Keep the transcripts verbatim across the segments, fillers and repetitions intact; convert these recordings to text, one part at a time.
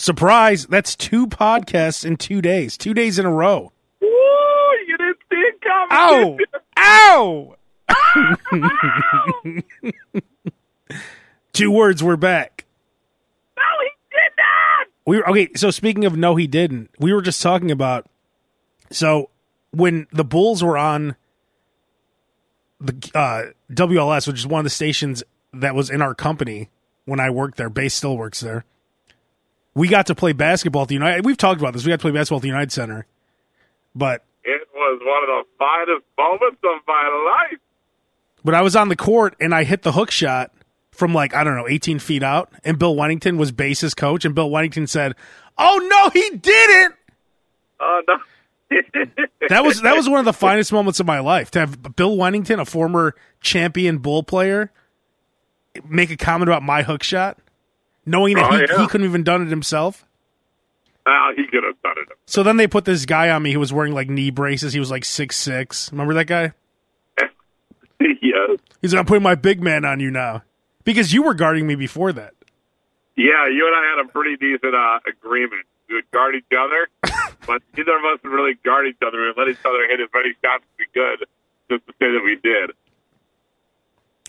Surprise, that's two podcasts in two days. Two days in a row. Ooh, you didn't see it coming. Ow! Ow! Two words, we're back. No, he did not! We were, okay, so speaking of no, he didn't, we were just talking about, so when the Bulls were on the uh, W L S, which is one of the stations that was in our company when I worked there, Base still works there, we got to play basketball at the United. We've talked about this. We got to play basketball at the United Center, but it was one of the finest moments of my life. But I was on the court and I hit the hook shot from like I don't know eighteen feet out, and Bill Wennington was Base's coach, and Bill Wennington said, "Oh no, he didn't." Oh uh, no. that was that was one of the finest moments of my life to have Bill Wennington, a former champion Bull player, make a comment about my hook shot. Knowing that oh, he, yeah. he couldn't have even done it himself. Ah, he could have done it. So then they put this guy on me who was wearing, like, knee braces. He was, like, six six. Remember that guy? Yeah. He's like, I'm putting my big man on you now. Because you were guarding me before that. Yeah, you and I had a pretty decent uh, agreement. We would guard each other, but neither of us would really guard each other. We would let each other hit as many shots as we could just to say that we did.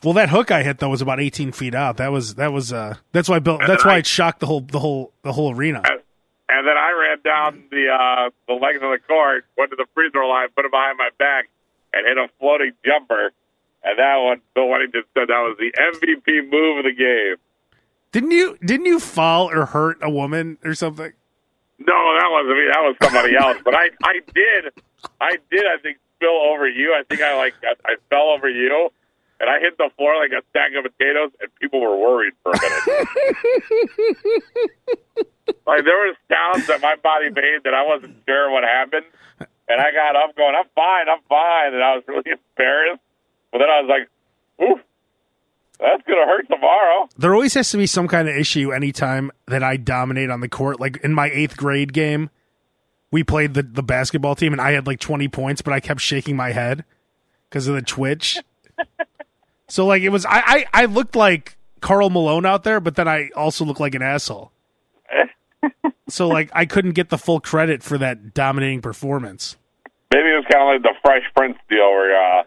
Well, that hook I hit though was about eighteen feet out. That was that was uh, that's why Bill. That's why I, it shocked the whole the whole the whole arena. And, and then I ran down the uh, the legs of the court, went to the free throw line, put it behind my back, and hit a floating jumper. And that one, Bill Wennington said that was the M V P move of the game. Didn't you didn't you foul or hurt a woman or something? No, that wasn't me. That was somebody else. But I, I did I did I think spill over you. I think I like I, I fell over you. And I hit the floor like a stack of potatoes, and people were worried for a minute. Like, there was sounds that my body made that I wasn't sure what happened. And I got up going, I'm fine, I'm fine. And I was really embarrassed. But then I was like, oof, that's going to hurt tomorrow. There always has to be some kind of issue anytime that I dominate on the court. Like, in my eighth grade game, we played the, the basketball team, and I had, like, twenty points, but I kept shaking my head because of the twitch. So, like, it was, I, I, I looked like Carl Malone out there, but then I also looked like an asshole. So, like, I couldn't get the full credit for that dominating performance. Maybe it was kind of like the Fresh Prince deal where uh,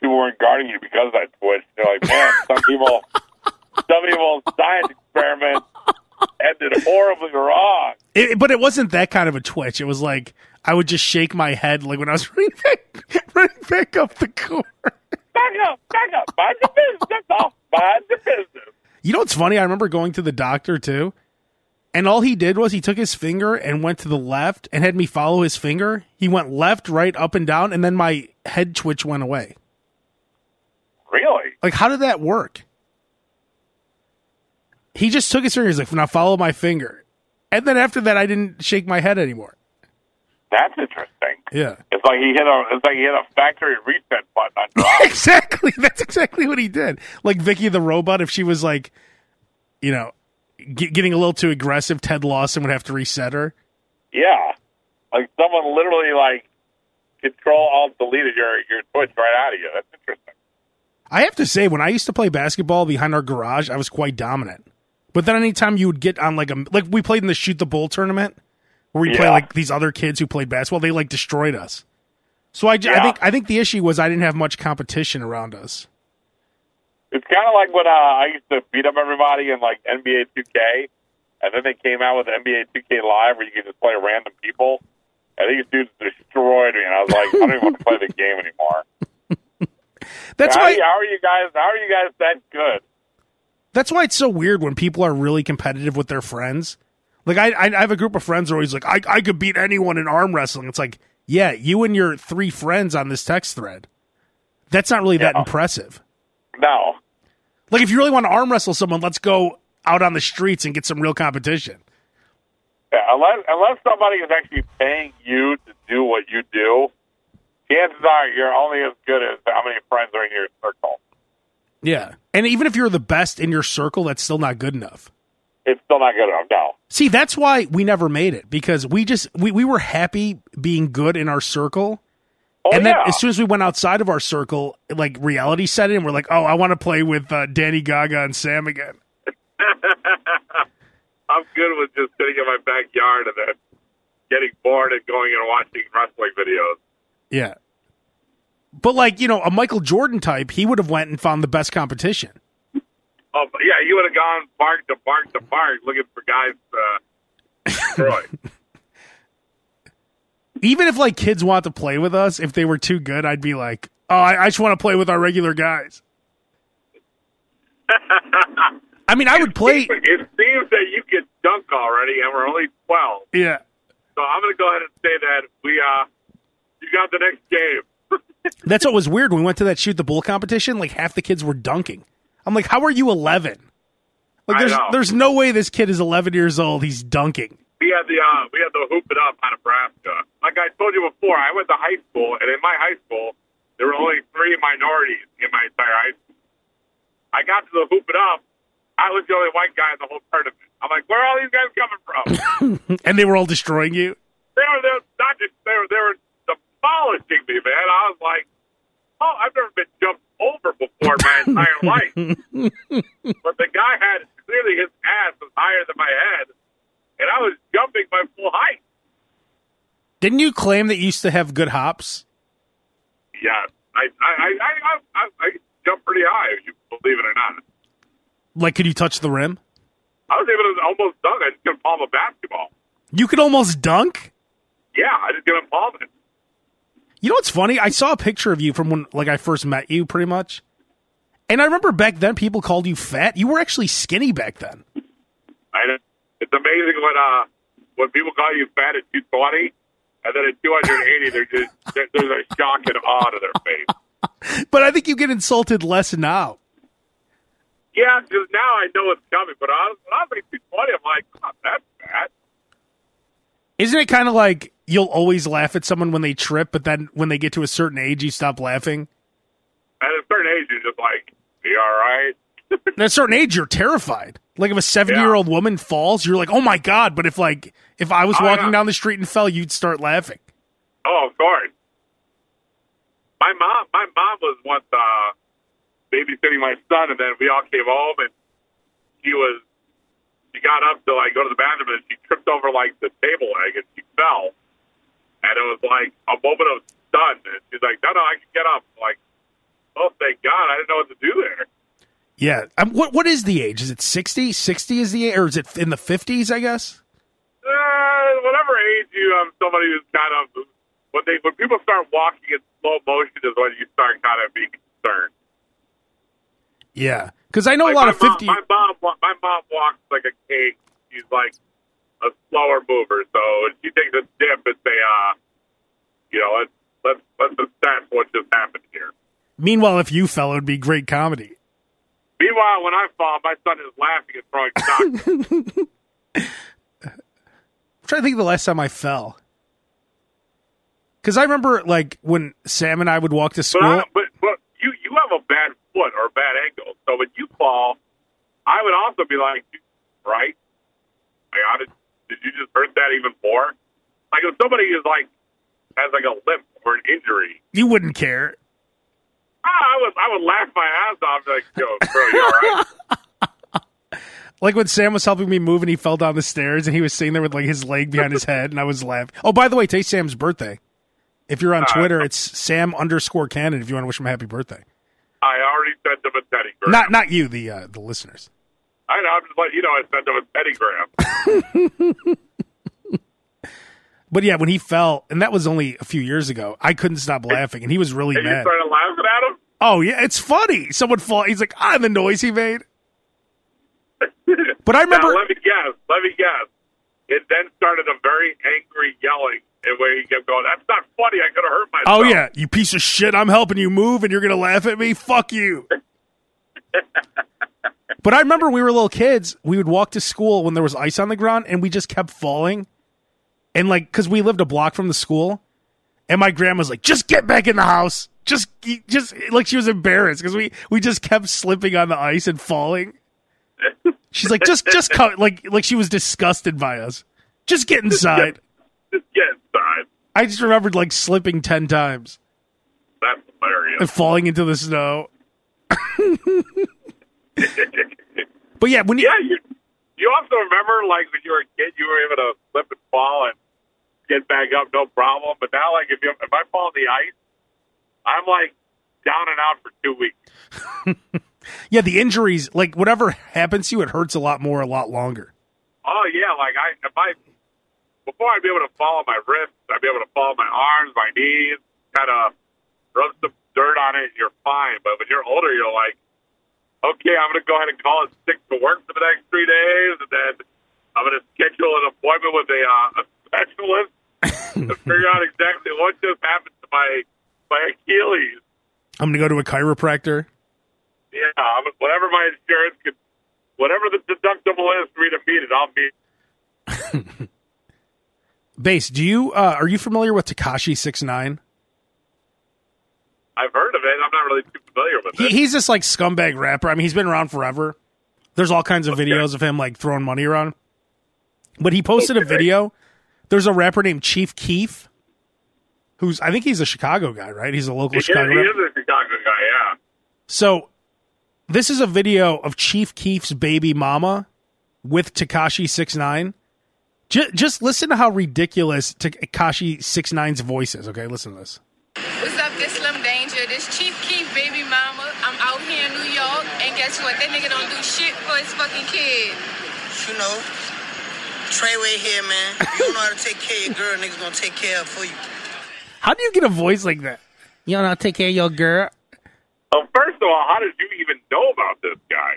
people weren't guarding you because of that twitch. They're like, man, some people, some people's science experiment ended horribly wrong. It, but it wasn't that kind of a twitch. It was like, I would just shake my head, like, when I was running back, running back up the court. Back up, back up, mind your business, that's all, mind your business. You know what's funny? I remember going to the doctor, too, and all he did was he took his finger and went to the left and had me follow his finger. He went left, right, up and down, and then my head twitch went away. Really? Like, how did that work? He just took his finger, he's like, now follow my finger. And then after that, I didn't shake my head anymore. That's interesting. Yeah, it's like he hit a it's like he hit a factory reset button. On exactly, that's exactly what he did. Like Vicky the robot, if she was like, you know, get, getting a little too aggressive, Ted Lawson would have to reset her. Yeah, like someone literally like Control Alt deleted your your Twitch right out of you. That's interesting. I have to say, when I used to play basketball behind our garage, I was quite dominant. But then anytime you would get on like a like we played in the Shoot the Bull tournament. Where we yeah. play like these other kids who played basketball, they like destroyed us. So I, yeah. I think I think the issue was I didn't have much competition around us. It's kind of like when uh, I used to beat up everybody in like N B A two K, and then they came out with N B A two K Live where you could just play random people, and these dudes destroyed me, and I was like, I don't even want to play the game anymore. That's how, why. How are you guys? How are you guys that good? That's why it's so weird when people are really competitive with their friends. Like, I I have a group of friends who are always like, I, I could beat anyone in arm wrestling. It's like, yeah, you and your three friends on this text thread. That's not really yeah. that impressive. No. Like, if you really want to arm wrestle someone, let's go out on the streets and get some real competition. Yeah, unless, unless somebody is actually paying you to do what you do, chances are you're only as good as how many friends are in your circle. Yeah. And even if you're the best in your circle, that's still not good enough. It's still not good enough, no. See, that's why we never made it, because we just we, we were happy being good in our circle. Oh, and then yeah. as soon as we went outside of our circle, like reality set in, we're like, oh, I want to play with uh, Danny Gaga and Sam again. I I'm good with just sitting in my backyard and then getting bored and going and watching wrestling videos. Yeah. But, like, you know, a Michael Jordan type, he would have went and found the best competition. Oh, yeah, he would have gone bark to bark to bark looking for guys to destroy. Even if, like, kids want to play with us, if they were too good, I'd be like, oh, I, I just want to play with our regular guys. I mean, I would play. It seems that you can dunk already, and we're only twelve. Yeah. So I'm going to go ahead and say that we, uh, you got the next game. That's what was weird when we went to that Shoot the Bull competition. Like, half the kids were dunking. I'm like, how are you eleven? Like, there's there's no way this kid is eleven years old. He's dunking. We had the uh, we had the hoop it up out of Nebraska. Like I told you before, I went to high school, and in my high school, there were only three minorities in my entire high school. I got to the hoop it up. I was the only white guy in the whole tournament. I'm like, where are all these guys coming from? And they were all destroying you. They were, they were not just they were they were. Polishing me, man. I was like, oh, I've never been jumped over before in my entire life. But the guy had, clearly his ass was higher than my head, and I was jumping my full height. Didn't you claim that you used to have good hops? Yeah. I I, I, I, I, I jumped pretty high, if you believe it or not. Like, could you touch the rim? I was able to almost dunk. I just couldn't palm a basketball. You could almost dunk? Yeah, I just couldn't palm it. You know what's funny? I saw a picture of you from when, like, I first met you, pretty much. And I remember back then people called you fat. You were actually skinny back then. I know. It's amazing when uh when people call you fat at two twenty, and then at two eighty, they're just they're, there's a shock and awe to their face. But I think you get insulted less now. Yeah, because now I know it's coming. But I was, when I was at two twenty, I'm like, oh, that's fat. Isn't it kind of like you'll always laugh at someone when they trip, but then when they get to a certain age, you stop laughing? At a certain age, you're just like, be all right. At a certain age, you're terrified. Like, if a seventy-year-old yeah. woman falls, you're like, oh, my God. But if, like, if I was oh, walking yeah. down the street and fell, you'd start laughing. Oh, of course. My mom my mom was once uh, babysitting my son, and then we all came home, and she was She got up to, like, go to the bathroom, and she tripped over, like, the table leg, and she fell. And it was, like, a moment of stun. And she's like, no, no, I can get up. I'm like, oh, thank God. I didn't know what to do there. Yeah. Um, what What is the age? Is it sixty? sixty is the age? Or is it in the fifties, I guess? Uh, whatever age you have somebody who's kind of – when they when people start walking in slow motion is when you start kind of being concerned. Yeah. Because I know, like, a lot of fifty. Mom, my mom, my mom walks like a cake. She's like a slower mover, so if she takes a dip, it's a, uh, you know, let's let's let's assess what just happened here. Meanwhile, if you fell, it would be great comedy. Meanwhile, when I fall, my son is laughing and throwing socks. I'm trying to think of the last time I fell. Because I remember, like, when Sam and I would walk to school. But, I, but, but you you have a bad foot or a bad ankle. So when you fall, I would also be like, right? Like, how did, did you just hurt that even more? Like, if somebody is like has like a limp or an injury, you wouldn't care. I, I was I would laugh my ass off. Like, yo, bro, you all right? Like when Sam was helping me move and he fell down the stairs and he was sitting there with, like, his leg behind his head, and I was laughing. Oh, by the way, today's Sam's birthday. If you're on uh, Twitter, it's Sam underscore Cannon. If you want to wish him a happy birthday. I already sent them a Teddy Graham. Not, not you, the uh, the listeners. I know. I'm just letting you know I sent them a Teddy Graham. But yeah, when he fell, and that was only a few years ago, I couldn't stop laughing, and he was really and mad. You started laughing at him? Oh, yeah. It's funny. Someone fall. He's like, ah, the noise he made. But I remember. Now, let me guess. Let me guess. It then started a very angry yelling. And where he kept going, that's not funny. I could have hurt myself. Oh, yeah. You piece of shit. I'm helping you move, and you're going to laugh at me? Fuck you. But I remember we were little kids. We would walk to school when there was ice on the ground, and we just kept falling. And, like, because we lived a block from the school, and my grandma's like, just get back in the house. Just, just like, she was embarrassed because we, we just kept slipping on the ice and falling. She's like, just, just come. Like, like she was disgusted by us. Just get inside. Just get inside. I just remembered, like, slipping ten times. That's hilarious. And falling into the snow. But yeah, when you yeah, you, you you also remember, like, when you were a kid, you were able to slip and fall and get back up, no problem. But now, like, if you, if I fall on the ice, I'm, like, down and out for two weeks. Yeah, the injuries, like, whatever happens to you, it hurts a lot more, a lot longer. Oh, yeah, like, I if I before I'd be able to fall on my wrists, I'd be able to fall on my arms, my knees, kind of rub some dirt on it, and you're fine. But when you're older, you're like, okay, I'm going to go ahead and call it sick to work for the next three days, and then I'm going to schedule an appointment with a, uh, a specialist to figure out exactly what just happened to my, my Achilles. I'm going to go to a chiropractor. Yeah, I'm, whatever my insurance can, whatever the deductible is for me to beat it, I'll beat it. Base, do you uh, are you familiar with Tekashi six nine? I've heard of it. I'm not really too familiar with he, it. He's this like scumbag rapper. I mean, he's been around forever. There's all kinds of okay. videos of him like throwing money around. But he posted okay. a video. There's a rapper named Chief Keef, who's I think he's a Chicago guy, right? He's a local he Chicago. Is, he rapper. is a Chicago guy, yeah. So this is a video of Chief Keef's baby mama with Tekashi six nine. J- just listen to how ridiculous Tekashi six nine's voice is. Okay, listen to this. What's up, this Slim Danger? This Chief Keef baby mama. I'm out here in New York, and guess what? That nigga don't do shit for his fucking kid. You know, Treyway here, man. You don't know how to take care of your girl, nigga's gonna take care of for you. How do you get a voice like that? You don't know how to take care of your girl? Well, first of all, how did you even know about this guy?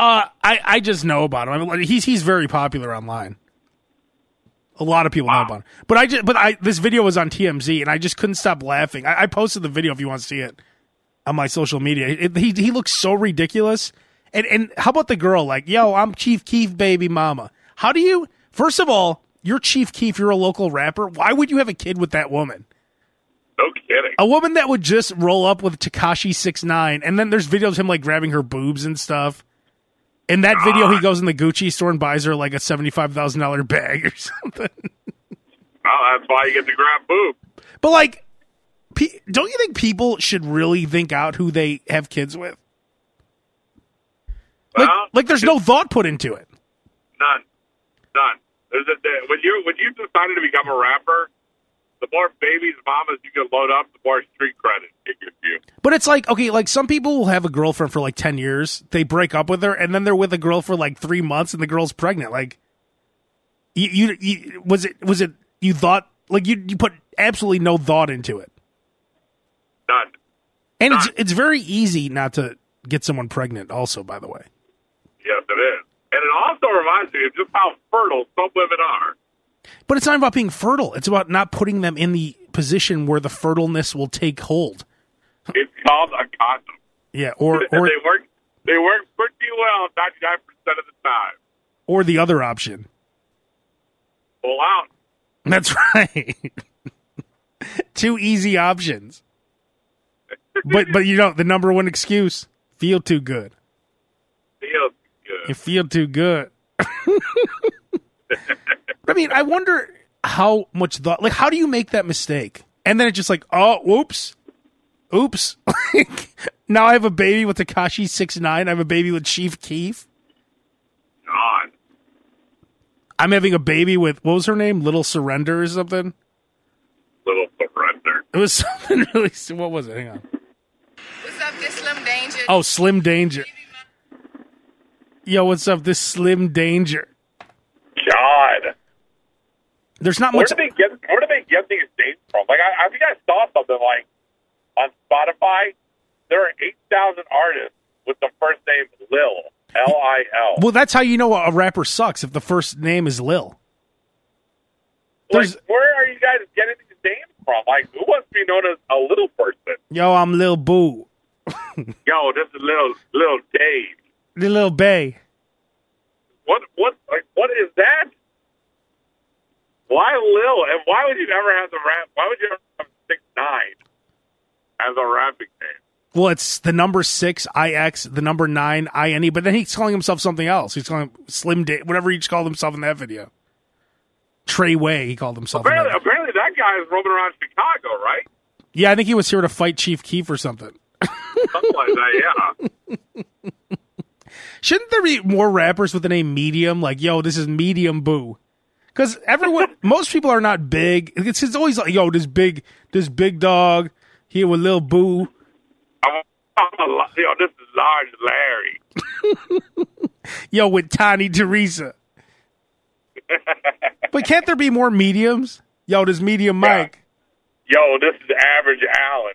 Uh, I, I just know about him. I mean, like, he's he's very popular online. A lot of people wow. know about him. But I just, but I this video was on T M Z, and I just couldn't stop laughing. I, I posted the video if you want to see it on my social media. It, he he looks so ridiculous. And and how about the girl? Like, yo, I'm Chief Keef, baby mama. How do you? First of all, you're Chief Keef. You're a local rapper. Why would you have a kid with that woman? No kidding. A woman that would just roll up with Tekashi six nine, and then there's videos of him like grabbing her boobs and stuff. In that God. video, he goes in the Gucci store and buys her like a seventy-five thousand dollars bag or something. Well, that's why you get to grab boob. But like, pe- don't you think people should really think out who they have kids with? Well, like, like, there's no thought put into it. None, none. There's a day. When you when you decided to become a rapper, the more babies, mamas you can load up, the more street credit it gives you. But it's like, okay, like some people will have a girlfriend for like ten years. They break up with her, and then they're with a girl for like three months, and the girl's pregnant. Like, you, you, you was it, was it, you thought, like, you, you put absolutely no thought into it. None. And None. it's it's very easy not to get someone pregnant, also, by the way. Yes, it is. And it also reminds me of just how fertile some women are. But it's not about being fertile. It's about not putting them in the position where the fertileness will take hold. It's called a condom. Yeah, or, or they work. They work pretty well ninety nine percent of the time. Or the other option, pull out. That's right. Two easy options. but but you know the number one excuse: feel too good. Feel too good. You feel too good. I mean, I wonder how much thought, like, how do you make that mistake? And then it's just like, oh, oops, oops. Now I have a baby with Tekashi six nine. I have a baby with Chief Keef. God. I'm having a baby with, what was her name? Little Surrender or something? Little Surrender. It was something really, what was it? Hang on. What's up, this Slim Danger? Oh, Slim Danger. Yo, what's up, this Slim Danger? God. There's not much. Where do they get, where do they get these names from? Like, I, I think I saw something like on Spotify. There are eight thousand artists with the first name Lil, L I L. Well, that's how you know a rapper sucks, if the first name is Lil. Like, where are you guys getting these names from? Like, who wants to be known as a little person? Yo, I'm Lil Boo. Yo, this is Lil Lil Dave. The Lil Bay. What what like what is that? Why Lil? And why would you ever have the rap? Why would you ever have six nine as a rapping name? Well, it's the number six I X, the number nine I N E. But then he's calling himself something else. He's calling him Slim Day, whatever he just called himself in that video. Treyway, he called himself. Apparently, in that, apparently that guy is roaming around Chicago, right? Yeah, I think he was here to fight Chief Keef or something. Something like that, yeah. Shouldn't there be more rappers with the name Medium? Like, yo, this is Medium Boo. Because everyone, most people are not big. It's, it's always like, yo, this big, this big dog here with Lil Boo. I'm, I'm a, yo, this is Large Larry. Yo, with Tiny Teresa. But can't there be more Mediums? Yo, this Medium Mike. Yeah. Yo, this is Average Alan.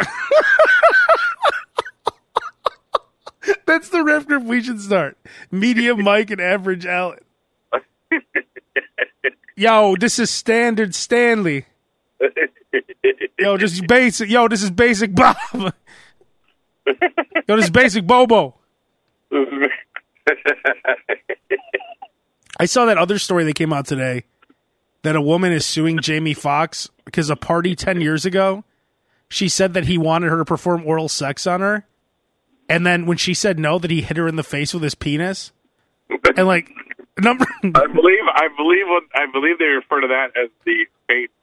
That's the riff group we should start. Medium Mike and Average Alan. Yo, this is Standard Stanley. Yo, just basic. Yo, this is Basic Bob. Yo, this is Basic Bobo. I saw that other story that came out today that a woman is suing Jamie Foxx because a party ten years ago, she said that he wanted her to perform oral sex on her. And then when she said no, that he hit her in the face with his penis. And like... Number I believe I believe what I believe they refer to that as the Peyton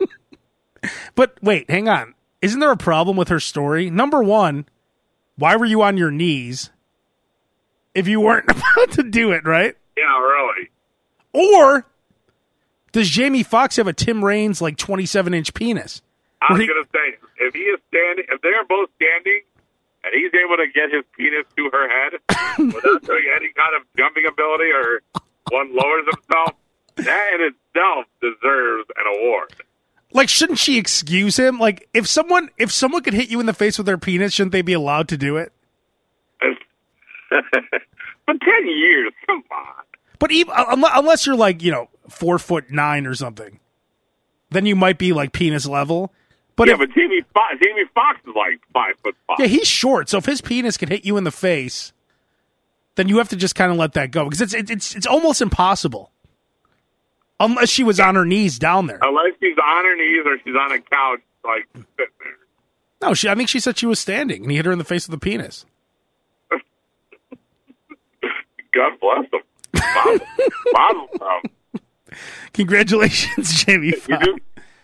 Manning. But wait, hang on. Isn't there a problem with her story? Number one, why were you on your knees if you weren't about to do it, right? Yeah, really. Or does Jamie Foxx have a Tim Raines like twenty seven inch penis? I was he- gonna say if he is standing if they're both standing and he's able to get his penis to her head without doing any kind of jumping ability or one lowers himself, that in itself deserves an award. Like, shouldn't she excuse him? Like, if someone if someone could hit you in the face with their penis, shouldn't they be allowed to do it? For ten years, come on. But even, unless you're like, you know, four foot nine or something, then you might be like penis level. But yeah, if, but Jamie Foxx, Jamie Foxx is like five foot five. Yeah, he's short, so if his penis can hit you in the face, then you have to just kind of let that go because it's it, it's it's almost impossible, unless she was on her knees down there. Unless she's on her knees or she's on a couch, like sitting there. No, she. I think she said she was standing, and he hit her in the face with a penis. God bless him. Bottle, bottle, bottle. Congratulations, Jamie Foxx.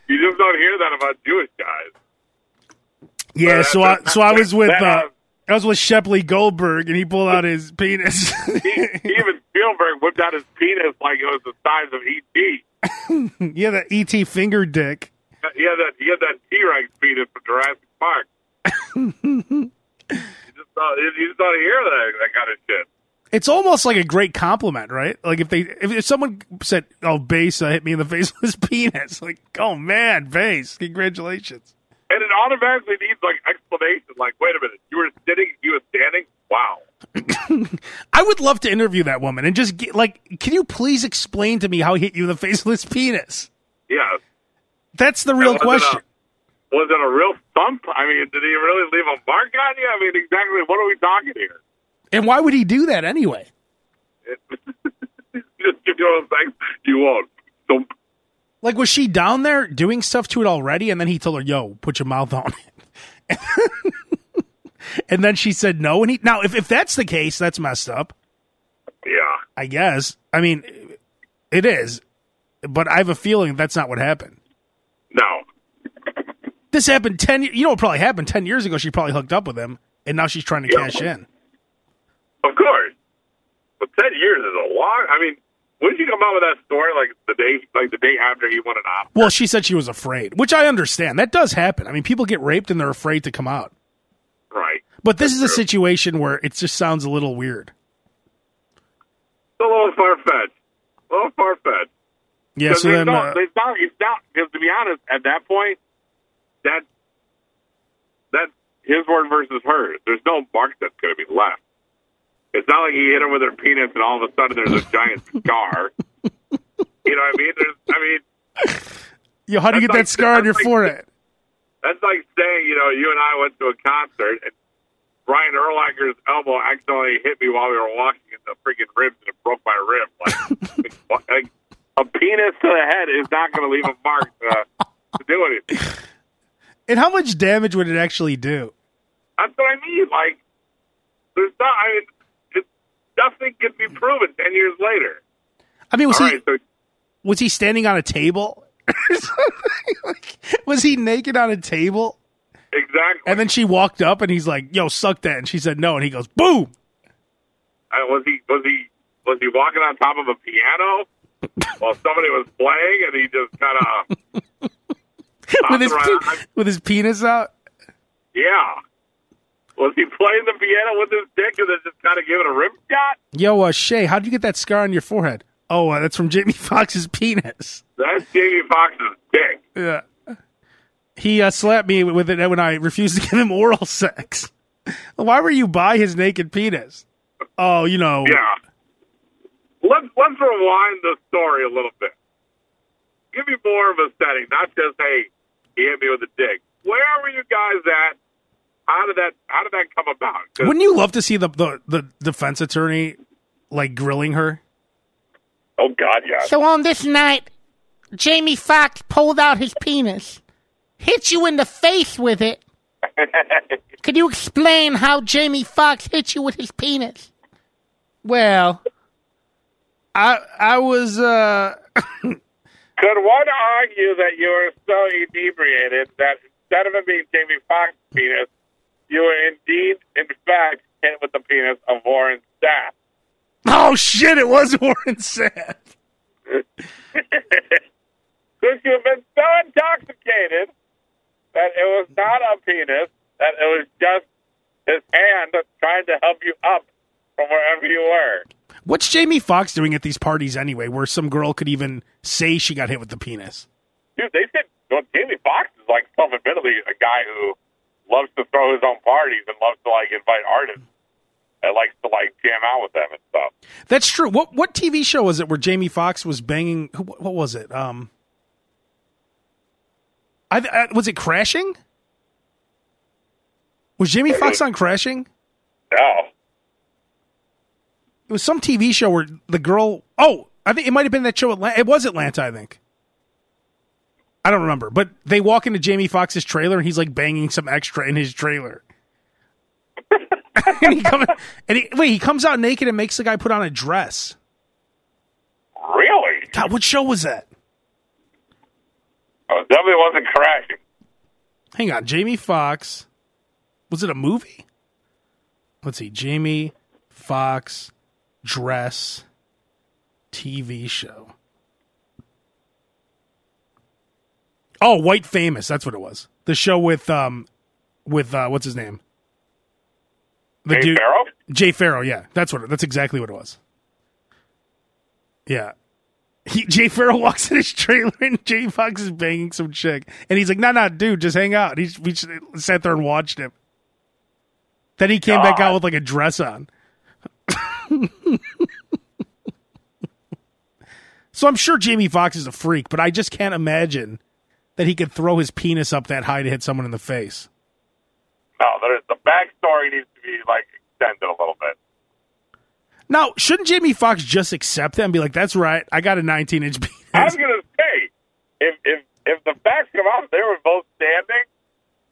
You just don't hear that about Jewish guys. Yeah, so I so I was with uh, I was with Shepley Goldberg, and he pulled out his penis. he, even Spielberg whipped out his penis like it was the size of E T Yeah, that E T finger dick. Yeah, that he had that T-Rex penis from Jurassic Park. you just don't, you just don't hear that, that kind of shit. It's almost like a great compliment, right? Like if they, if, if someone said, "Oh, Bass uh, hit me in the face with his penis," like, "Oh man, Bass, congratulations!" And it automatically needs like explanation. Like, wait a minute, you were sitting, you were standing. Wow. I would love to interview that woman and just get, like, can you please explain to me how he hit you in the face with his penis? Yeah, that's the real question. A, was it a real thump? I mean, did he really leave a mark on you? I mean, exactly. What are we talking here? And why would he do that anyway? Just give your own thing. You won't. Don't. Like, was she down there doing stuff to it already? And then he told her, yo, put your mouth on it. And then she said no. And he, now, if, if that's the case, that's messed up. Yeah. I guess. I mean, it is. But I have a feeling that's not what happened. No. This happened ten You know what probably happened ten years ago? She probably hooked up with him. And now she's trying to yeah. cash in. Of course, but ten years is a long. I mean, wouldn't you come out with that story like the day, like the day after he won an Oscar? Well, she said she was afraid, which I understand. That does happen. I mean, people get raped and they're afraid to come out. Right. But this That's is true. A situation where it just sounds a little weird. It's a little far fetched. A little far fetched. Yeah. So then, not, uh, they thought he's not. Because to be honest, at that point, that that his word versus hers. There's no mark that's going to be left. It's not like he hit her with her penis and all of a sudden there's a giant scar. You know what I mean? There's, I mean... Yo, how do you get like, that scar on your like, forehead? That's like saying, you know, you and I went to a concert and Brian Urlacher's elbow accidentally hit me while we were walking in the freaking ribs and it broke my rib. Like, like a penis to the head is not going to leave a mark uh, to do anything. And how much damage would it actually do? That's what I mean. Like, there's not... I mean, nothing can be proven ten years later. I mean, was All he right, so, was he standing on a table? Like, was he naked on a table? Exactly. And then she walked up, and he's like, "Yo, suck that," and she said no, and he goes, "Boom!" Uh, was he was he was he walking on top of a piano while somebody was playing, and he just kind of with his pe- with his penis out? Yeah. Was he playing the piano with his dick and then just kind of giving a rib shot? Yo, uh, Shay, how'd you get that scar on your forehead? Oh, uh, that's from Jamie Foxx's penis. That's Jamie Foxx's dick. Yeah. He uh, slapped me with it when I refused to give him oral sex. Why were you by his naked penis? Oh, you know. Yeah. Let's, let's rewind the story a little bit. Give me more of a setting, not just, hey, he hit me with a dick. Where were you guys at? How did that How did that come about? Wouldn't you love to see the, the, the defense attorney, like, grilling her? Oh, God, yeah. So on this night, Jamie Foxx pulled out his penis, hit you in the face with it. Could you explain how Jamie Foxx hit you with his penis? Well, I I was... Uh... Could one argue that you were so inebriated that instead of it being Jamie Foxx's penis, you were indeed, in fact, hit with the penis of Warren Sapp? Oh, shit, it was Warren Sapp. Since you've been so intoxicated that it was not a penis, that it was just his hand trying to help you up from wherever you were. What's Jamie Foxx doing at these parties anyway, where some girl could even say she got hit with the penis? Dude, they said well, Jamie Foxx is like self-admittedly a guy who loves to throw his own parties and loves to like invite artists and likes to like jam out with them and stuff. That's true. What what T V show was it where Jamie Foxx was banging? What, what was it? Um, I, I was it Crashing? Was Jamie Foxx on Crashing? No. It was some T V show where the girl. Oh, I think it might have been that show. Atlanta. It was Atlanta, I think. I don't remember, but they walk into Jamie Foxx's trailer and he's like banging some extra in his trailer. and he comes, and he, wait, he comes out naked and makes the guy put on a dress. Really? God, what show was that? Oh, it definitely wasn't Crashing. Hang on, Jamie Foxx. Was it a movie? Let's see, Jamie Foxx. Dress T V show. Oh, White Famous. That's what it was. The show with, um, with uh, what's his name? The Jay dude, Pharoah? Jay Pharoah, yeah. That's what. It, that's exactly what it was. Yeah. He, Jay Pharoah walks in his trailer and Jamie Foxx is banging some chick. And he's like, no, nah, no, nah, dude, just hang out. He we just sat there and watched him. Then he came God. back out with like a dress on. So I'm sure Jamie Foxx is a freak, but I just can't imagine that he could throw his penis up that high to hit someone in the face. No, the backstory needs to be like extended a little bit. Now, shouldn't Jamie Foxx just accept that and be like, "That's right, I got a nineteen inch penis"? I was gonna say, if if if the facts come out, they were both standing,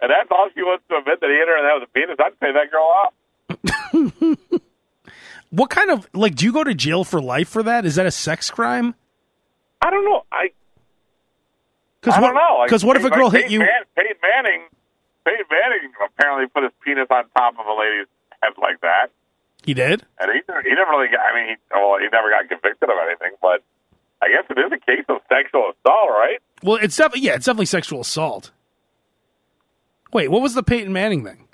and that's all she wants to admit that he hit her and that was a penis, I'd pay that girl off. What kind of, like, do you go to jail for life for that? Is that a sex crime? I don't know. I, Cause I what, don't know. Because like, what if like a girl like hit Peyton you? Man, Peyton Manning, Peyton Manning apparently put his penis on top of a lady's head like that. He did? And he, he never really got, I mean, he, well, he never got convicted of anything, but I guess it is a case of sexual assault, right? Well, it's definitely, yeah, it's definitely sexual assault. Wait, what was the Peyton Manning thing?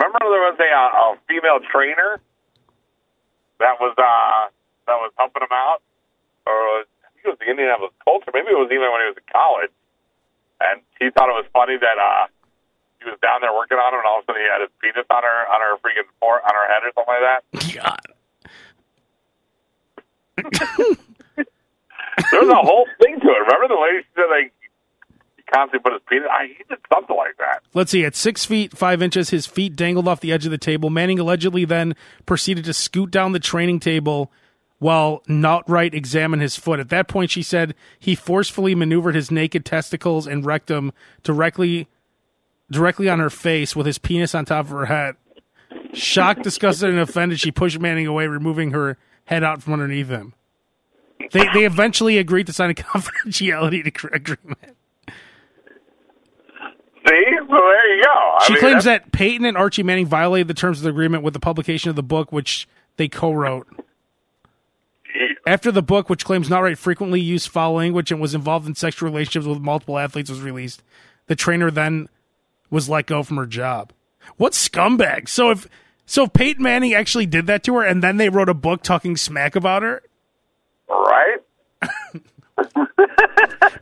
Remember there was a, a female trainer? That was uh, that was helping him out, or it was, I think it was the Indianapolis Colts, or maybe it was even when he was in college. And he thought it was funny that uh, he was down there working on him, and all of a sudden he had his penis on her on her freaking fore, on her head or something like that. God, there was a whole thing to it. Remember the lady said like he constantly put his penis. I he did something like that. Let's see. At six feet five inches, his feet dangled off the edge of the table. Manning allegedly then proceeded to scoot down the training table while Nautright examined his foot. At that point, she said he forcefully maneuvered his naked testicles and rectum directly, directly on her face with his penis on top of her head. Shocked, disgusted, and offended, she pushed Manning away, removing her head out from underneath him. They they eventually agreed to sign a confidentiality agreement. See? Well, there you go. I she mean, claims that's... that Peyton and Archie Manning violated the terms of the agreement with the publication of the book, which they co-wrote. After the book, which claims not right frequently used foul language and was involved in sexual relationships with multiple athletes, was released, the trainer then was let go from her job. What scumbag? So if so, if Peyton Manning actually did that to her, and then they wrote a book talking smack about her, right?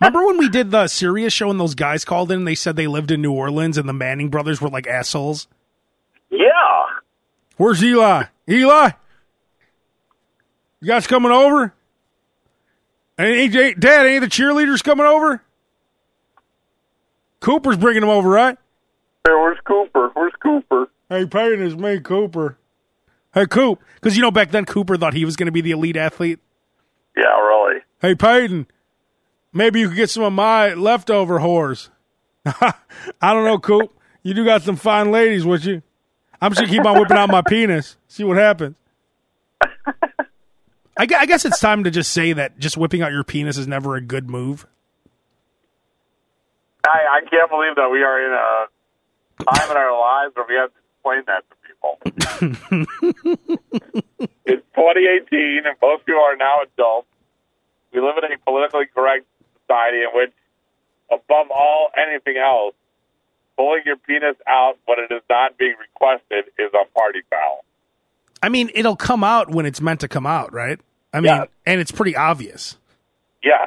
Remember when we did the Sirius show and those guys called in and they said they lived in New Orleans and the Manning brothers were like assholes? Yeah. Where's Eli? Eli? You guys coming over? Ain't, ain't, Dad, any of the cheerleaders coming over? Cooper's bringing them over, right? Hey, where's Cooper? Where's Cooper? Hey, Peyton, it's me, Cooper. Hey, Coop. Because, you know, back then Cooper thought he was going to be the elite athlete. Yeah, really. Hey, Peyton, maybe you could get some of my leftover whores. I don't know, Coop. You do got some fine ladies with you. I'm just going to keep on whipping out my penis, see what happens. I guess it's time to just say that just whipping out your penis is never a good move. I, I can't believe that we are in a time in our lives where we have to explain that to people. It's twenty eighteen, and both of you are now adults. We live in a politically correct society in which, above all anything else, pulling your penis out when it is not being requested is a party foul. I mean, it'll come out when it's meant to come out, right? I mean, yeah. And it's pretty obvious. Yeah.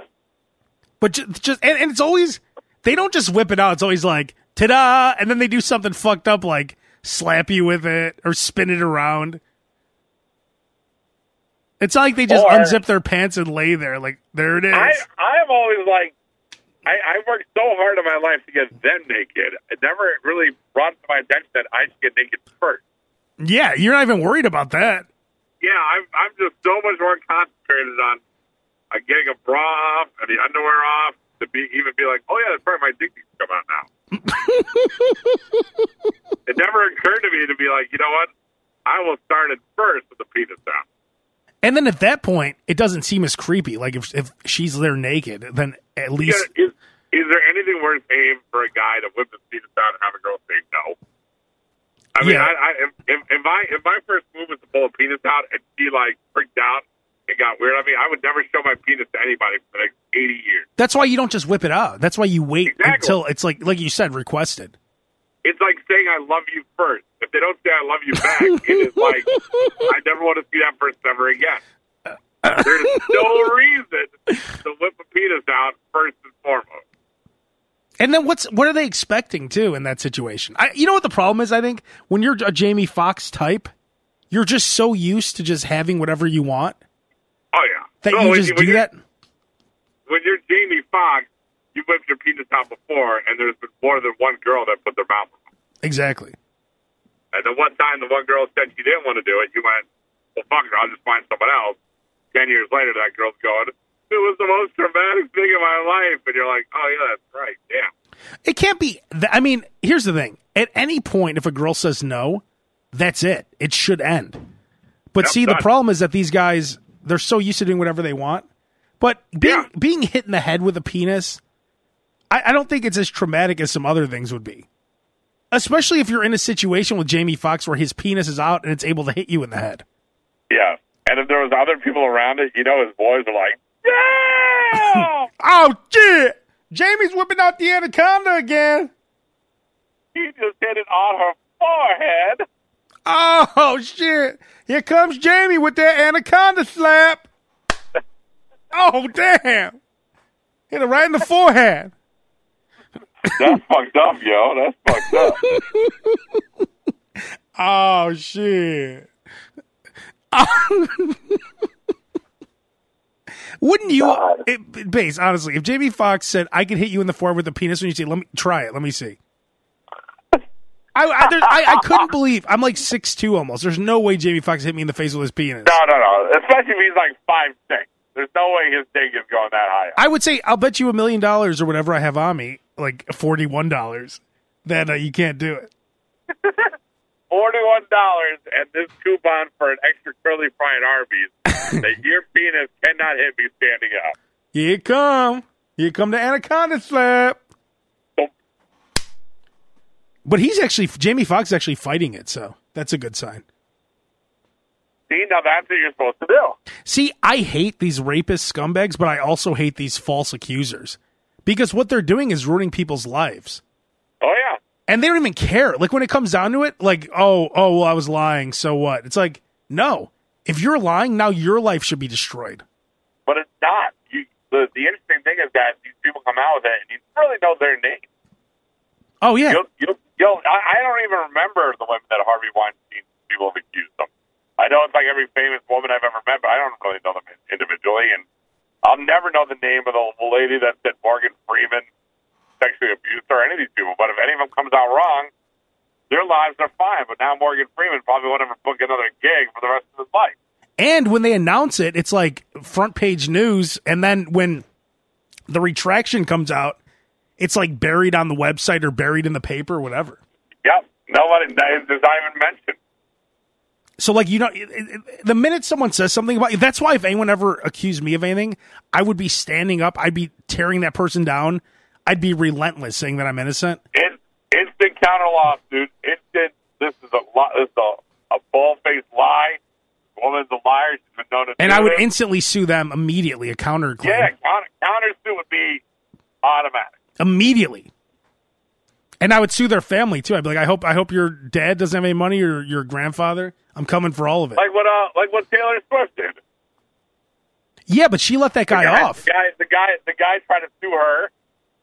But just, just and, and it's always, they don't just whip it out. It's always like, ta-da, and then they do something fucked up like slap you with it or spin it around. It's not like they just or, unzip their pants and lay there. Like, there it is. I, I'm always like, I, I worked so hard in my life to get them naked. It never really brought to my attention that I should get naked first. Yeah, you're not even worried about that. Yeah, I'm, I'm just so much more concentrated on uh, getting a bra off and the underwear off to be even be like, oh, yeah, that's part of my dick needs to come out now. It never occurred to me to be like, you know what? I will start it first with the penis out. And then at that point, it doesn't seem as creepy. Like, if if she's there naked, then at least... Yeah, is, is there anything worth paying for a guy to whip his penis out and have a girl say no? I mean, yeah. I, I, if, if, my, if my first move was to pull a penis out and she, like, freaked out and got weird, I mean, I would never show my penis to anybody for, like, eighty years. That's why you don't just whip it out. That's why you wait exactly. until it's, like like you said, requested. It's like saying I love you first. If they don't say I love you back, it is like, I never want to see that person ever again. There's no reason to whip a penis out first and foremost. And then what's what are they expecting, too, in that situation? I, you know what the problem is, I think? When you're a Jamie Foxx type, you're just so used to just having whatever you want. Oh, yeah. That no, you just do that. When you're Jamie Foxx, you whipped your penis out before, and there's been more than one girl that put their mouth on it. Exactly. And the one time the one girl said she didn't want to do it, you went, well, fuck her, I'll just find someone else. Ten years later, that girl's going, it was the most traumatic thing in my life. And you're like, oh, yeah, that's right. Yeah. It can't be. Th- I mean, here's the thing. At any point, if a girl says no, that's it. It should end. But yep, see, done. The problem is that these guys, they're so used to doing whatever they want. But being, yeah. being hit in the head with a penis, I, I don't think it's as traumatic as some other things would be. Especially if you're in a situation with Jamie Foxx where his penis is out and it's able to hit you in the head. Yeah. And if there was other people around it, you know his boys are like, yeah! Oh, shit! Jamie's whipping out the anaconda again. He just hit it on her forehead. Oh, shit. Here comes Jamie with that anaconda slap. Oh, damn. Hit it right in the forehead. That's fucked up, yo. That's fucked up. Oh, shit. Oh. Wouldn't you, it, Base, honestly, if Jamie Foxx said, I could hit you in the forehead with a penis, and you say, let me try it, let me see. I, I, there, I I couldn't believe, I'm like six two almost. There's no way Jamie Foxx hit me in the face with his penis. No, no, no. Especially if he's like five six. There's no way his dick is going that high. I would say, I'll bet you a million dollars or whatever I have on me, like forty-one dollars, that uh, you can't do it. forty-one dollars and this coupon for an extra curly fry at Arby's that your penis cannot hit me standing up. Here it come. Here come the anaconda slap. Oh. But he's actually, Jamie Foxx actually fighting it, so that's a good sign. see, now that's what you're supposed to do. See, I hate these rapist scumbags, but I also hate these false accusers because what they're doing is ruining people's lives. Oh, yeah. And they don't even care. Like, when it comes down to it, like, oh, oh, well, I was lying, so what? It's like, no. If you're lying, now your life should be destroyed. But it's not. You, the, the interesting thing is, guys, these people come out with it, and you really know their name. Oh, yeah. You'll, you'll, you'll, I, I don't even remember the women that Harvey Weinstein people have accused them. I know it's like every famous woman I've ever met, but I don't really know them individually, and I'll never know the name of the lady that said Morgan Freeman sexually abused her, any of these people. But if any of them comes out wrong, their lives are fine. But now Morgan Freeman probably won't ever book another gig for the rest of his life. And when they announce it, it's like front page news. And then when the retraction comes out, it's like buried on the website or buried in the paper or whatever. Yep. Nobody, it's not even mentioned. So, like, you know, the minute someone says something about you, that's why if anyone ever accused me of anything, I would be standing up. I'd be tearing that person down. I'd be relentless saying that I'm innocent. It, instant counter loss, dude. Instant. This is a lot. This is a, a bald-faced lie. The woman's a liar. She's been known to. And I would it. instantly sue them immediately. A counter claim. Yeah, counter, counter sue would be automatic immediately. And I would sue their family too. I'd be like, I hope, I hope your dad doesn't have any money or your grandfather. I'm coming for all of it. Like what? Uh, like what Taylor Swift did. Yeah, but she let that guy, the guy off. The guy, the guy, the guy tried to sue her.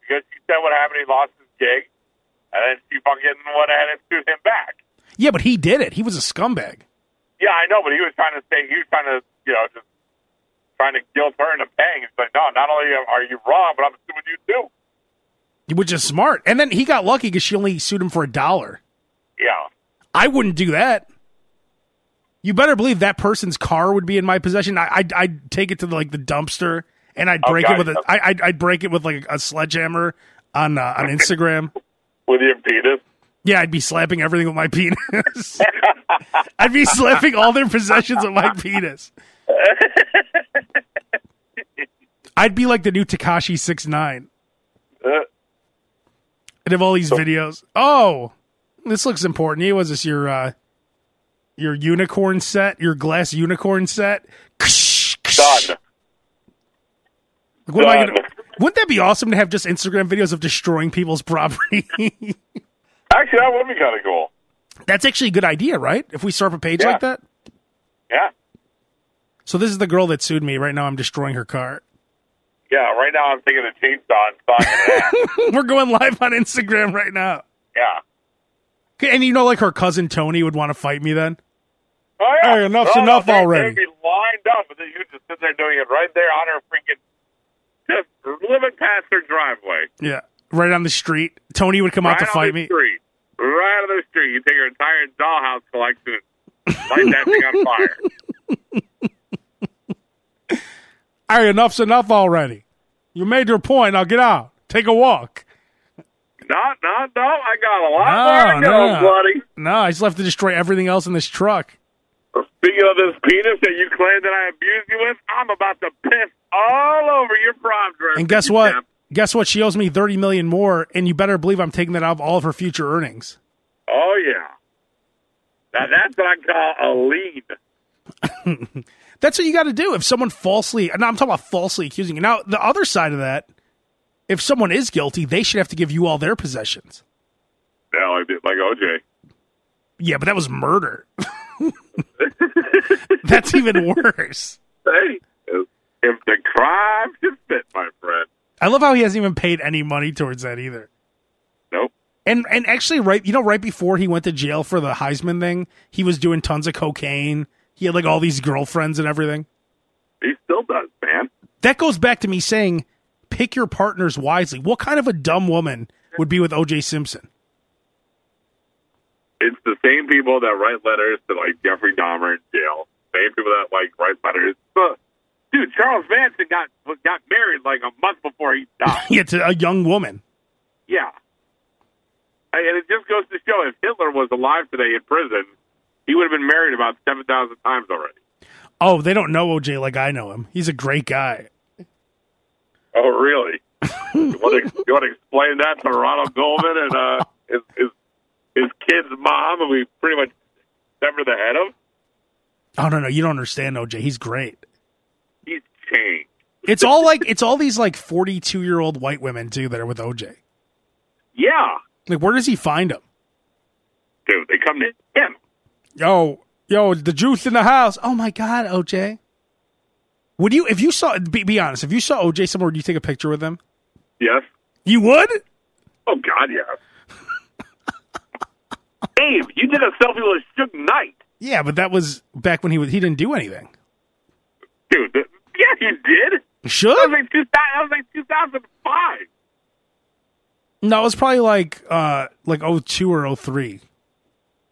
Because she said what happened, he lost his gig, and then she fucking went ahead and sued him back. Yeah, but he did it. He was a scumbag. Yeah, I know, but he was trying to say, he was trying to, you know, just trying to guilt her into paying. It's like, no, not only are you wrong, but I'm suing you too. Which is smart. And then he got lucky because she only sued him for a dollar. Yeah. I wouldn't do that. You better believe that person's car would be in my possession. I, I'd, I'd take it to the, like the dumpster. And I'd break oh, it with a, I, I'd, I'd break it with like a sledgehammer on uh, on Instagram. With your penis? Yeah, I'd be slapping everything with my penis. I'd be slapping all their possessions with my penis. I'd be like the new Tekashi six nine. Uh, I'd have all these so- videos. Oh, this looks important. Hey, was this your uh, your unicorn set? Your glass unicorn set? Done. What am I gonna, wouldn't that be awesome to have just Instagram videos of destroying people's property? Actually, that would be kind of cool. That's actually a good idea, right? If we start a page yeah. like that? Yeah. So this is the girl that sued me. Right now I'm destroying her car. Yeah, right now I'm taking a chainsaw and We're going live on Instagram right now. Yeah. And you know, like her cousin Tony would want to fight me then? Oh, yeah. Hey, enough's oh, enough they're, already. They'd be lined up, and then you just sit there doing it right there on her freaking... Just living past their driveway. Yeah, right on the street. Tony would come right out to fight me. Street. Right on the street. You take your entire dollhouse collection and light that thing on fire. All right, enough's enough already. You made your point. Now get out. Take a walk. No, no, no. I got a lot no, more to go, no. buddy. No, I just left to destroy everything else in this truck. Speaking of this penis that you claim that I abused you with, I'm about to piss all over your prom dress. And guess what? Temp. Guess what? She owes me thirty million dollars more, and you better believe I'm taking that out of all of her future earnings. Oh, yeah. Now, that's what I call a lead. That's what you got to do if someone falsely – and I'm talking about falsely accusing you. Now, the other side of that, if someone is guilty, they should have to give you all their possessions. Yeah, like, like O J. Yeah, but that was murder. That's even worse. Hey, if the crime should fit, my friend. I love how he hasn't even paid any money towards that either. Nope. And and actually, right, you know, right before he went to jail for the Heisman thing, he was doing tons of cocaine. He had like all these girlfriends and everything. He still does, man. That goes back to me saying, pick your partners wisely. What kind of a dumb woman would be with O J Simpson? It's the same people that write letters to, like, Jeffrey Dahmer in jail. Same people that, like, write letters. But, dude, Charles Manson got got married, like, a month before he died. Yeah, to a young woman. Yeah. And it just goes to show, if Hitler was alive today in prison, he would have been married about seven thousand times already. Oh, they don't know O J like I know him. He's a great guy. Oh, really? You want to, you want to explain that to Ronald Goldman and uh, his... his his kid's mom, and we pretty much severed the head of. Oh, no, no. You don't understand, O J. He's great. He's changed. It's all like, it's all these like forty-two year old white women, too, that are with O J. Yeah. Like, where does he find them? Dude, they come to him. Yo, yo, the juice in the house. Oh, my God, O J. Would you, if you saw, be, be honest, if you saw O J somewhere, would you take a picture with him? Yes. You would? Oh, God, yeah. Abe, you did a selfie with Suge Knight. Yeah, but that was back when he was, he didn't do anything. Dude, the, yeah, he did. Should? That was like, two, that was like two thousand five. No, it was probably like uh, like oh two or oh three.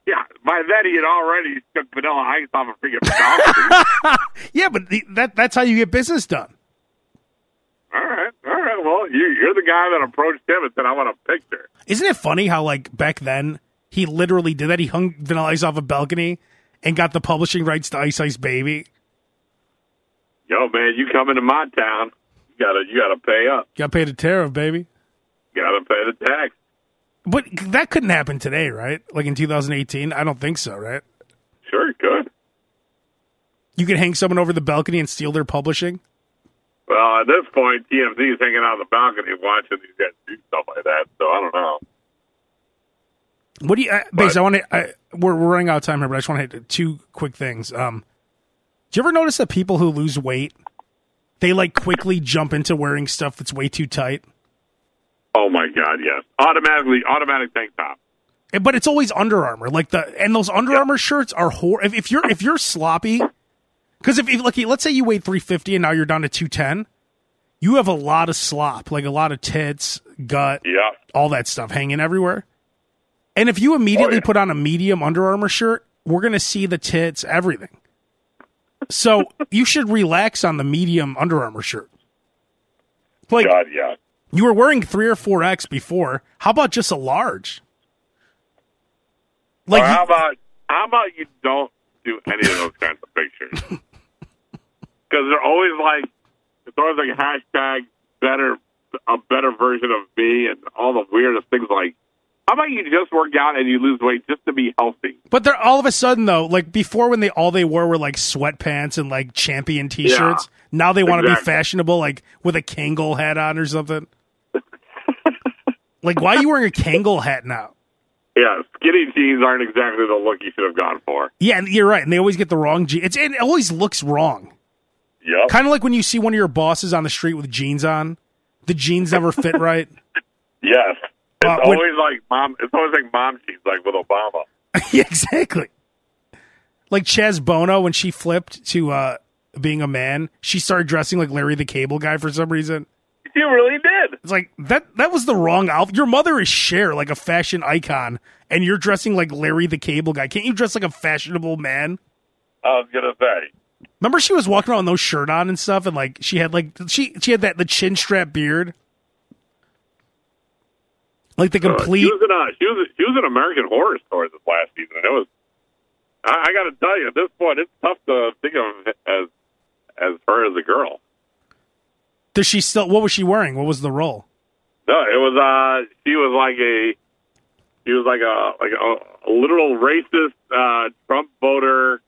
Yeah, by then he had already took Vanilla Ice off a freaking balcony. Yeah, but the, that that's how you get business done. All right, all right. Well, you, you're the guy that approached him and said, I want a picture. Isn't it funny how, like, back then he literally did that? He hung Vanilla Ice off a balcony and got the publishing rights to Ice Ice Baby. Yo, man, you come into my town, you gotta you gotta pay up. You gotta pay the tariff, baby. Gotta pay the tax. But that couldn't happen today, right? Like in two thousand eighteen? I don't think so, right? Sure, it could. You could hang someone over the balcony and steal their publishing? Well, at this point, T M Z is hanging out on the balcony watching these guys do stuff like that, so I don't know. What do you... I, but, I want to... We're, we're running out of time here, but I just want to hit two quick things. Um, do you ever notice that people who lose weight, they, like, quickly jump into wearing stuff that's way too tight? Oh my God! Yes, automatically, automatic tank top. But it's always Under Armour, like the and those Under yep. Armour shirts are horrible. If, if you're if you're sloppy, because if, if like let's say you weighed three fifty and now you're down to two ten, you have a lot of slop, like a lot of tits, gut, yep. all that stuff hanging everywhere. And if you immediately oh, yeah. put on a medium Under Armour shirt, we're gonna see the tits, everything. So you should relax on the medium Under Armour shirt. Like, God, yeah. You were wearing three or four X before. How about just a large? Like, or how about how about you don't do any of those kinds of pictures? Because they're always like it's always like hashtag better a better version of me and all the weirdest things. Like, how about you just work out and you lose weight just to be healthy? But they're all of a sudden though, like before when they all they wore were like sweatpants and like Champion T-shirts. Yeah, now they want to exactly. be fashionable, like with a Kangol hat on or something. Like, why are you wearing a Kangol hat now? Yeah, skinny jeans aren't exactly the look you should have gone for. Yeah, and you're right, and they always get the wrong jeans. It's, it always looks wrong. Yep. Kind of like when you see one of your bosses on the street with jeans on. The jeans never fit right. Yes. It's uh, always when, like mom. It's always like mom jeans, like with Obama. Yeah, exactly. Like Chaz Bono when she flipped to uh, being a man, she started dressing like Larry the Cable Guy for some reason. She really did. It's like, that that was the wrong outfit. Your mother is Cher, like a fashion icon, and you're dressing like Larry the Cable Guy. Can't you dress like a fashionable man? I was going to say. Remember she was walking around with no shirt on and stuff, and like she had like she she had that the chin strap beard? Like the complete... Uh, she, was in a, she, was a, she was in American Horror Story this last season, and it was... I, I got to tell you, at this point, it's tough to think of as, as her as a girl. Does she still? What was she wearing? What was the role? No, it was. Uh, she was like a. She was like a like a, a literal racist uh, Trump voter,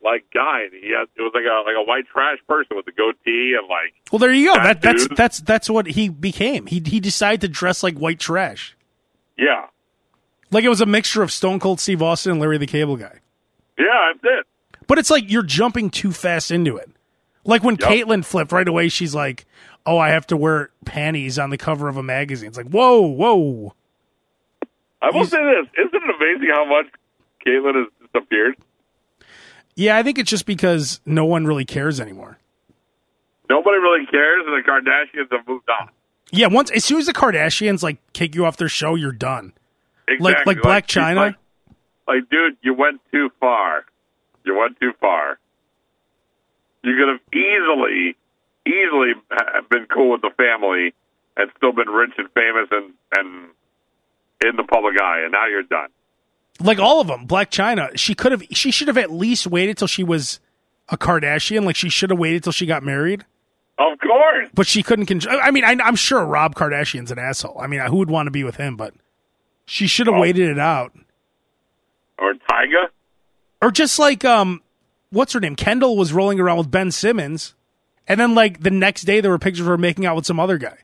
like guy. And he had, it was like a like a white trash person with a goatee and like. Well, there you go. That, that's that's that's what he became. He he decided to dress like white trash. Yeah. Like it was a mixture of Stone Cold Steve Austin and Larry the Cable Guy. Yeah, that's it. But it's like you're jumping too fast into it. Like when yep. Caitlyn flipped right away, she's like, oh, I have to wear panties on the cover of a magazine. It's like, whoa, whoa. I will He's... say this. Isn't it amazing how much Caitlyn has disappeared? Yeah, I think it's just because no one really cares anymore. Nobody really cares, and the Kardashians have moved on. Yeah, once as soon as the Kardashians like kick you off their show, you're done. Exactly. Like, like, like Blac Chyna. Like, like, dude, you went too far. You went too far. You could have easily, easily been cool with the family and still been rich and famous and, and in the public eye, and now you're done. Like all of them, Blac Chyna, she could have, she should have at least waited till she was a Kardashian. Like she should have waited till she got married. Of course, but she couldn't. Con- I mean, I, I'm sure Rob Kardashian's an asshole. I mean, who would want to be with him? But she should have oh. waited it out. Or Tyga, or just like um. what's her name? Kendall was rolling around with Ben Simmons. And then, like, the next day, there were pictures of her making out with some other guy.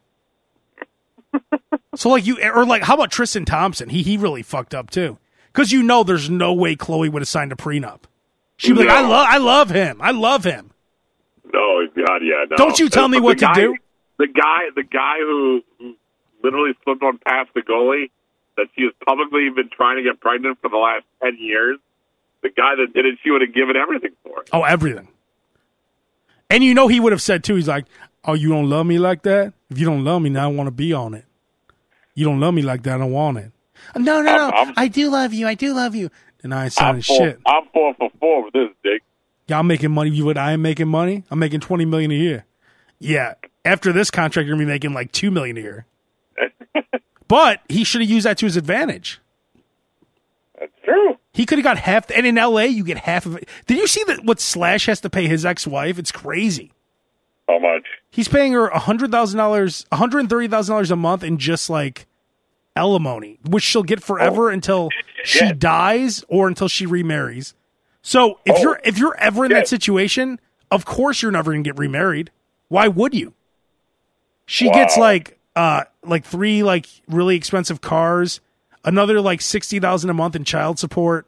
So, like, you, or, like, how about Tristan Thompson? He he really fucked up, too. Because you know there's no way Khloe would have signed a prenup. She'd be no. like, I, lo- I love him. I love him. No, God, yeah, no. Don't you tell me what guy, to do. The guy the guy who literally slipped on past the goalie that she has publicly been trying to get pregnant for the last ten years, the guy that did it, she would have given everything for it. Oh, everything. And you know he would have said, too, he's like, oh, you don't love me like that? If you don't love me, now I want to be on it. You don't love me like that, I don't want it. No, no, no, I'm, I'm, I do love you, I do love you. And I ain't signing shit. I'm four for four with this, dick. Y'all making money, you what I am making money? I'm making twenty million dollars a year. Yeah, after this contract, you're going to be making like two million dollars a year. But he should have used that to his advantage. That's true. He could have got half, the, and in L A, you get half of it. Did you see that? What Slash has to pay his ex-wife? It's crazy. How much? He's paying her one hundred thousand dollars, one hundred thirty thousand dollars a month in just like alimony, which she'll get forever oh. until she yeah. dies or until she remarries. So if oh. you're if you're ever in yeah. that situation, of course you're never going to get remarried. Why would you? She wow. gets like uh like three like really expensive cars. Another like sixty thousand a month in child support.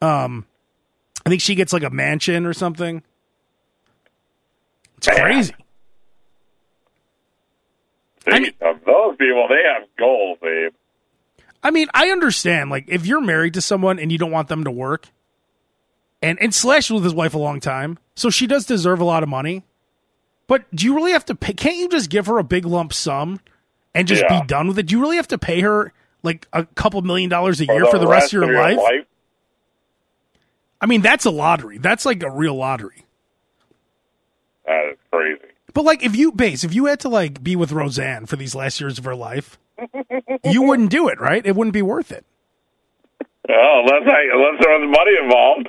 Um, I think she gets like a mansion or something. It's crazy. See, I mean, of those people, they have goals, babe. I mean, I understand. Like, if you're married to someone and you don't want them to work, and and Slash was with his wife a long time, so she does deserve a lot of money. But do you really have to pay? Can't you just give her a big lump sum and just yeah. be done with it? Do you really have to pay her like a couple million dollars a year for the, for the rest, rest of your, of your life? life? I mean, that's a lottery. That's like a real lottery. That is crazy. But like, if you base, if you had to like be with Roseanne for these last years of her life, you wouldn't do it, right? It wouldn't be worth it. Well, unless I, unless there was money involved.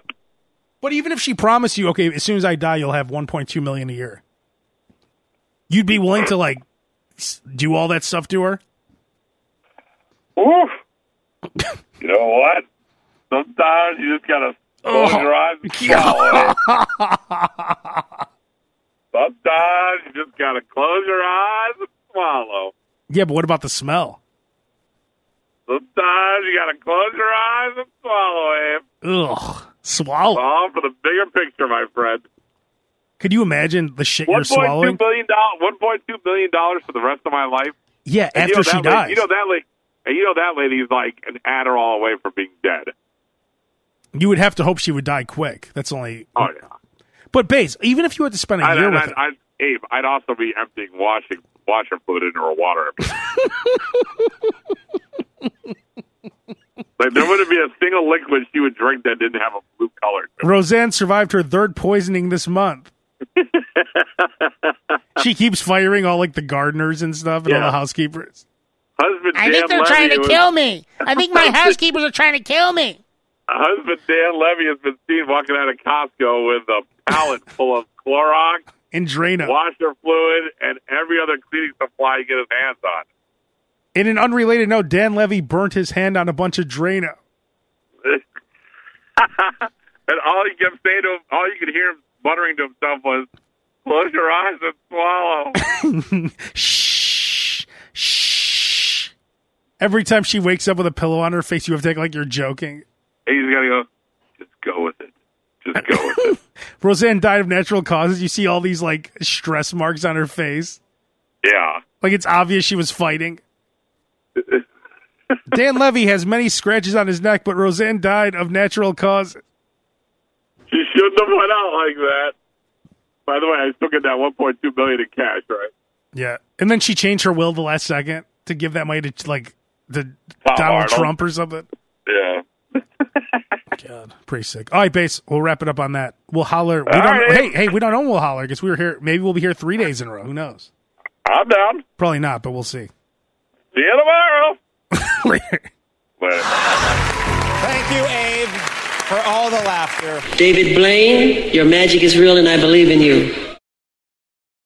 But even if she promised you, okay, as soon as I die, you'll have one point two million dollars a year, you'd be willing to like do all that stuff to her? Oof. You know what? Sometimes you just gotta close oh. your eyes and swallow it. Sometimes you just gotta close your eyes and swallow. Yeah, but what about the smell? Sometimes you gotta close your eyes and swallow it. Ugh. Swallow. It's all for the bigger picture, my friend. Could you imagine the shit you're swallowing? one point two billion dollars for the rest of my life. Yeah, and after you know, she dies. Lady, you know that lady, and you know that lady's like an Adderall away from being dead. You would have to hope she would die quick. That's only. Oh yeah. But Baze, even if you had to spend a I'd, year I'd, with I'd, I'd, Abe, I'd also be emptying washing washer fluid into her water. Like there wouldn't be a single liquid she would drink that didn't have a blue color. Roseanne survived her third poisoning this month. She keeps firing all like the gardeners and stuff and yeah. all the housekeepers. Husband I Dan think they're Levy trying to was... kill me. I think my housekeepers are trying to kill me. Husband Dan Levy has been seen walking out of Costco with a pallet full of Clorox and Drano, washer fluid, and every other cleaning supply he gets his hands on. In an unrelated note, Dan Levy burnt his hand on a bunch of Drano. And all you could say to him, all you could hear him muttering to himself was, "Close your eyes and swallow." Shh, shh. Every time she wakes up with a pillow on her face, you have to act like you're joking. Hey, you gotta go, just go with it. Just go with it. Roseanne died of natural causes. You see all these, like, stress marks on her face. Yeah. Like, it's obvious she was fighting. Dan Levy has many scratches on his neck, but Roseanne died of natural causes. She shouldn't have went out like that. By the way, I still get that one point two billion dollars in cash, right? Yeah. And then she changed her will the last second to give that money to, like, The Tom Donald Arnold. Trump or something. Yeah. God, pretty sick. All right, Bass, we'll wrap it up on that. We'll holler. We don't, right. Hey, hey, we don't know we'll holler because we were here. Maybe we'll be here three days in a row. Who knows? I'm down. Probably not, but we'll see. See you tomorrow. Later. Later. Thank you, Abe, for all the laughter. David Blaine, your magic is real, and I believe in you.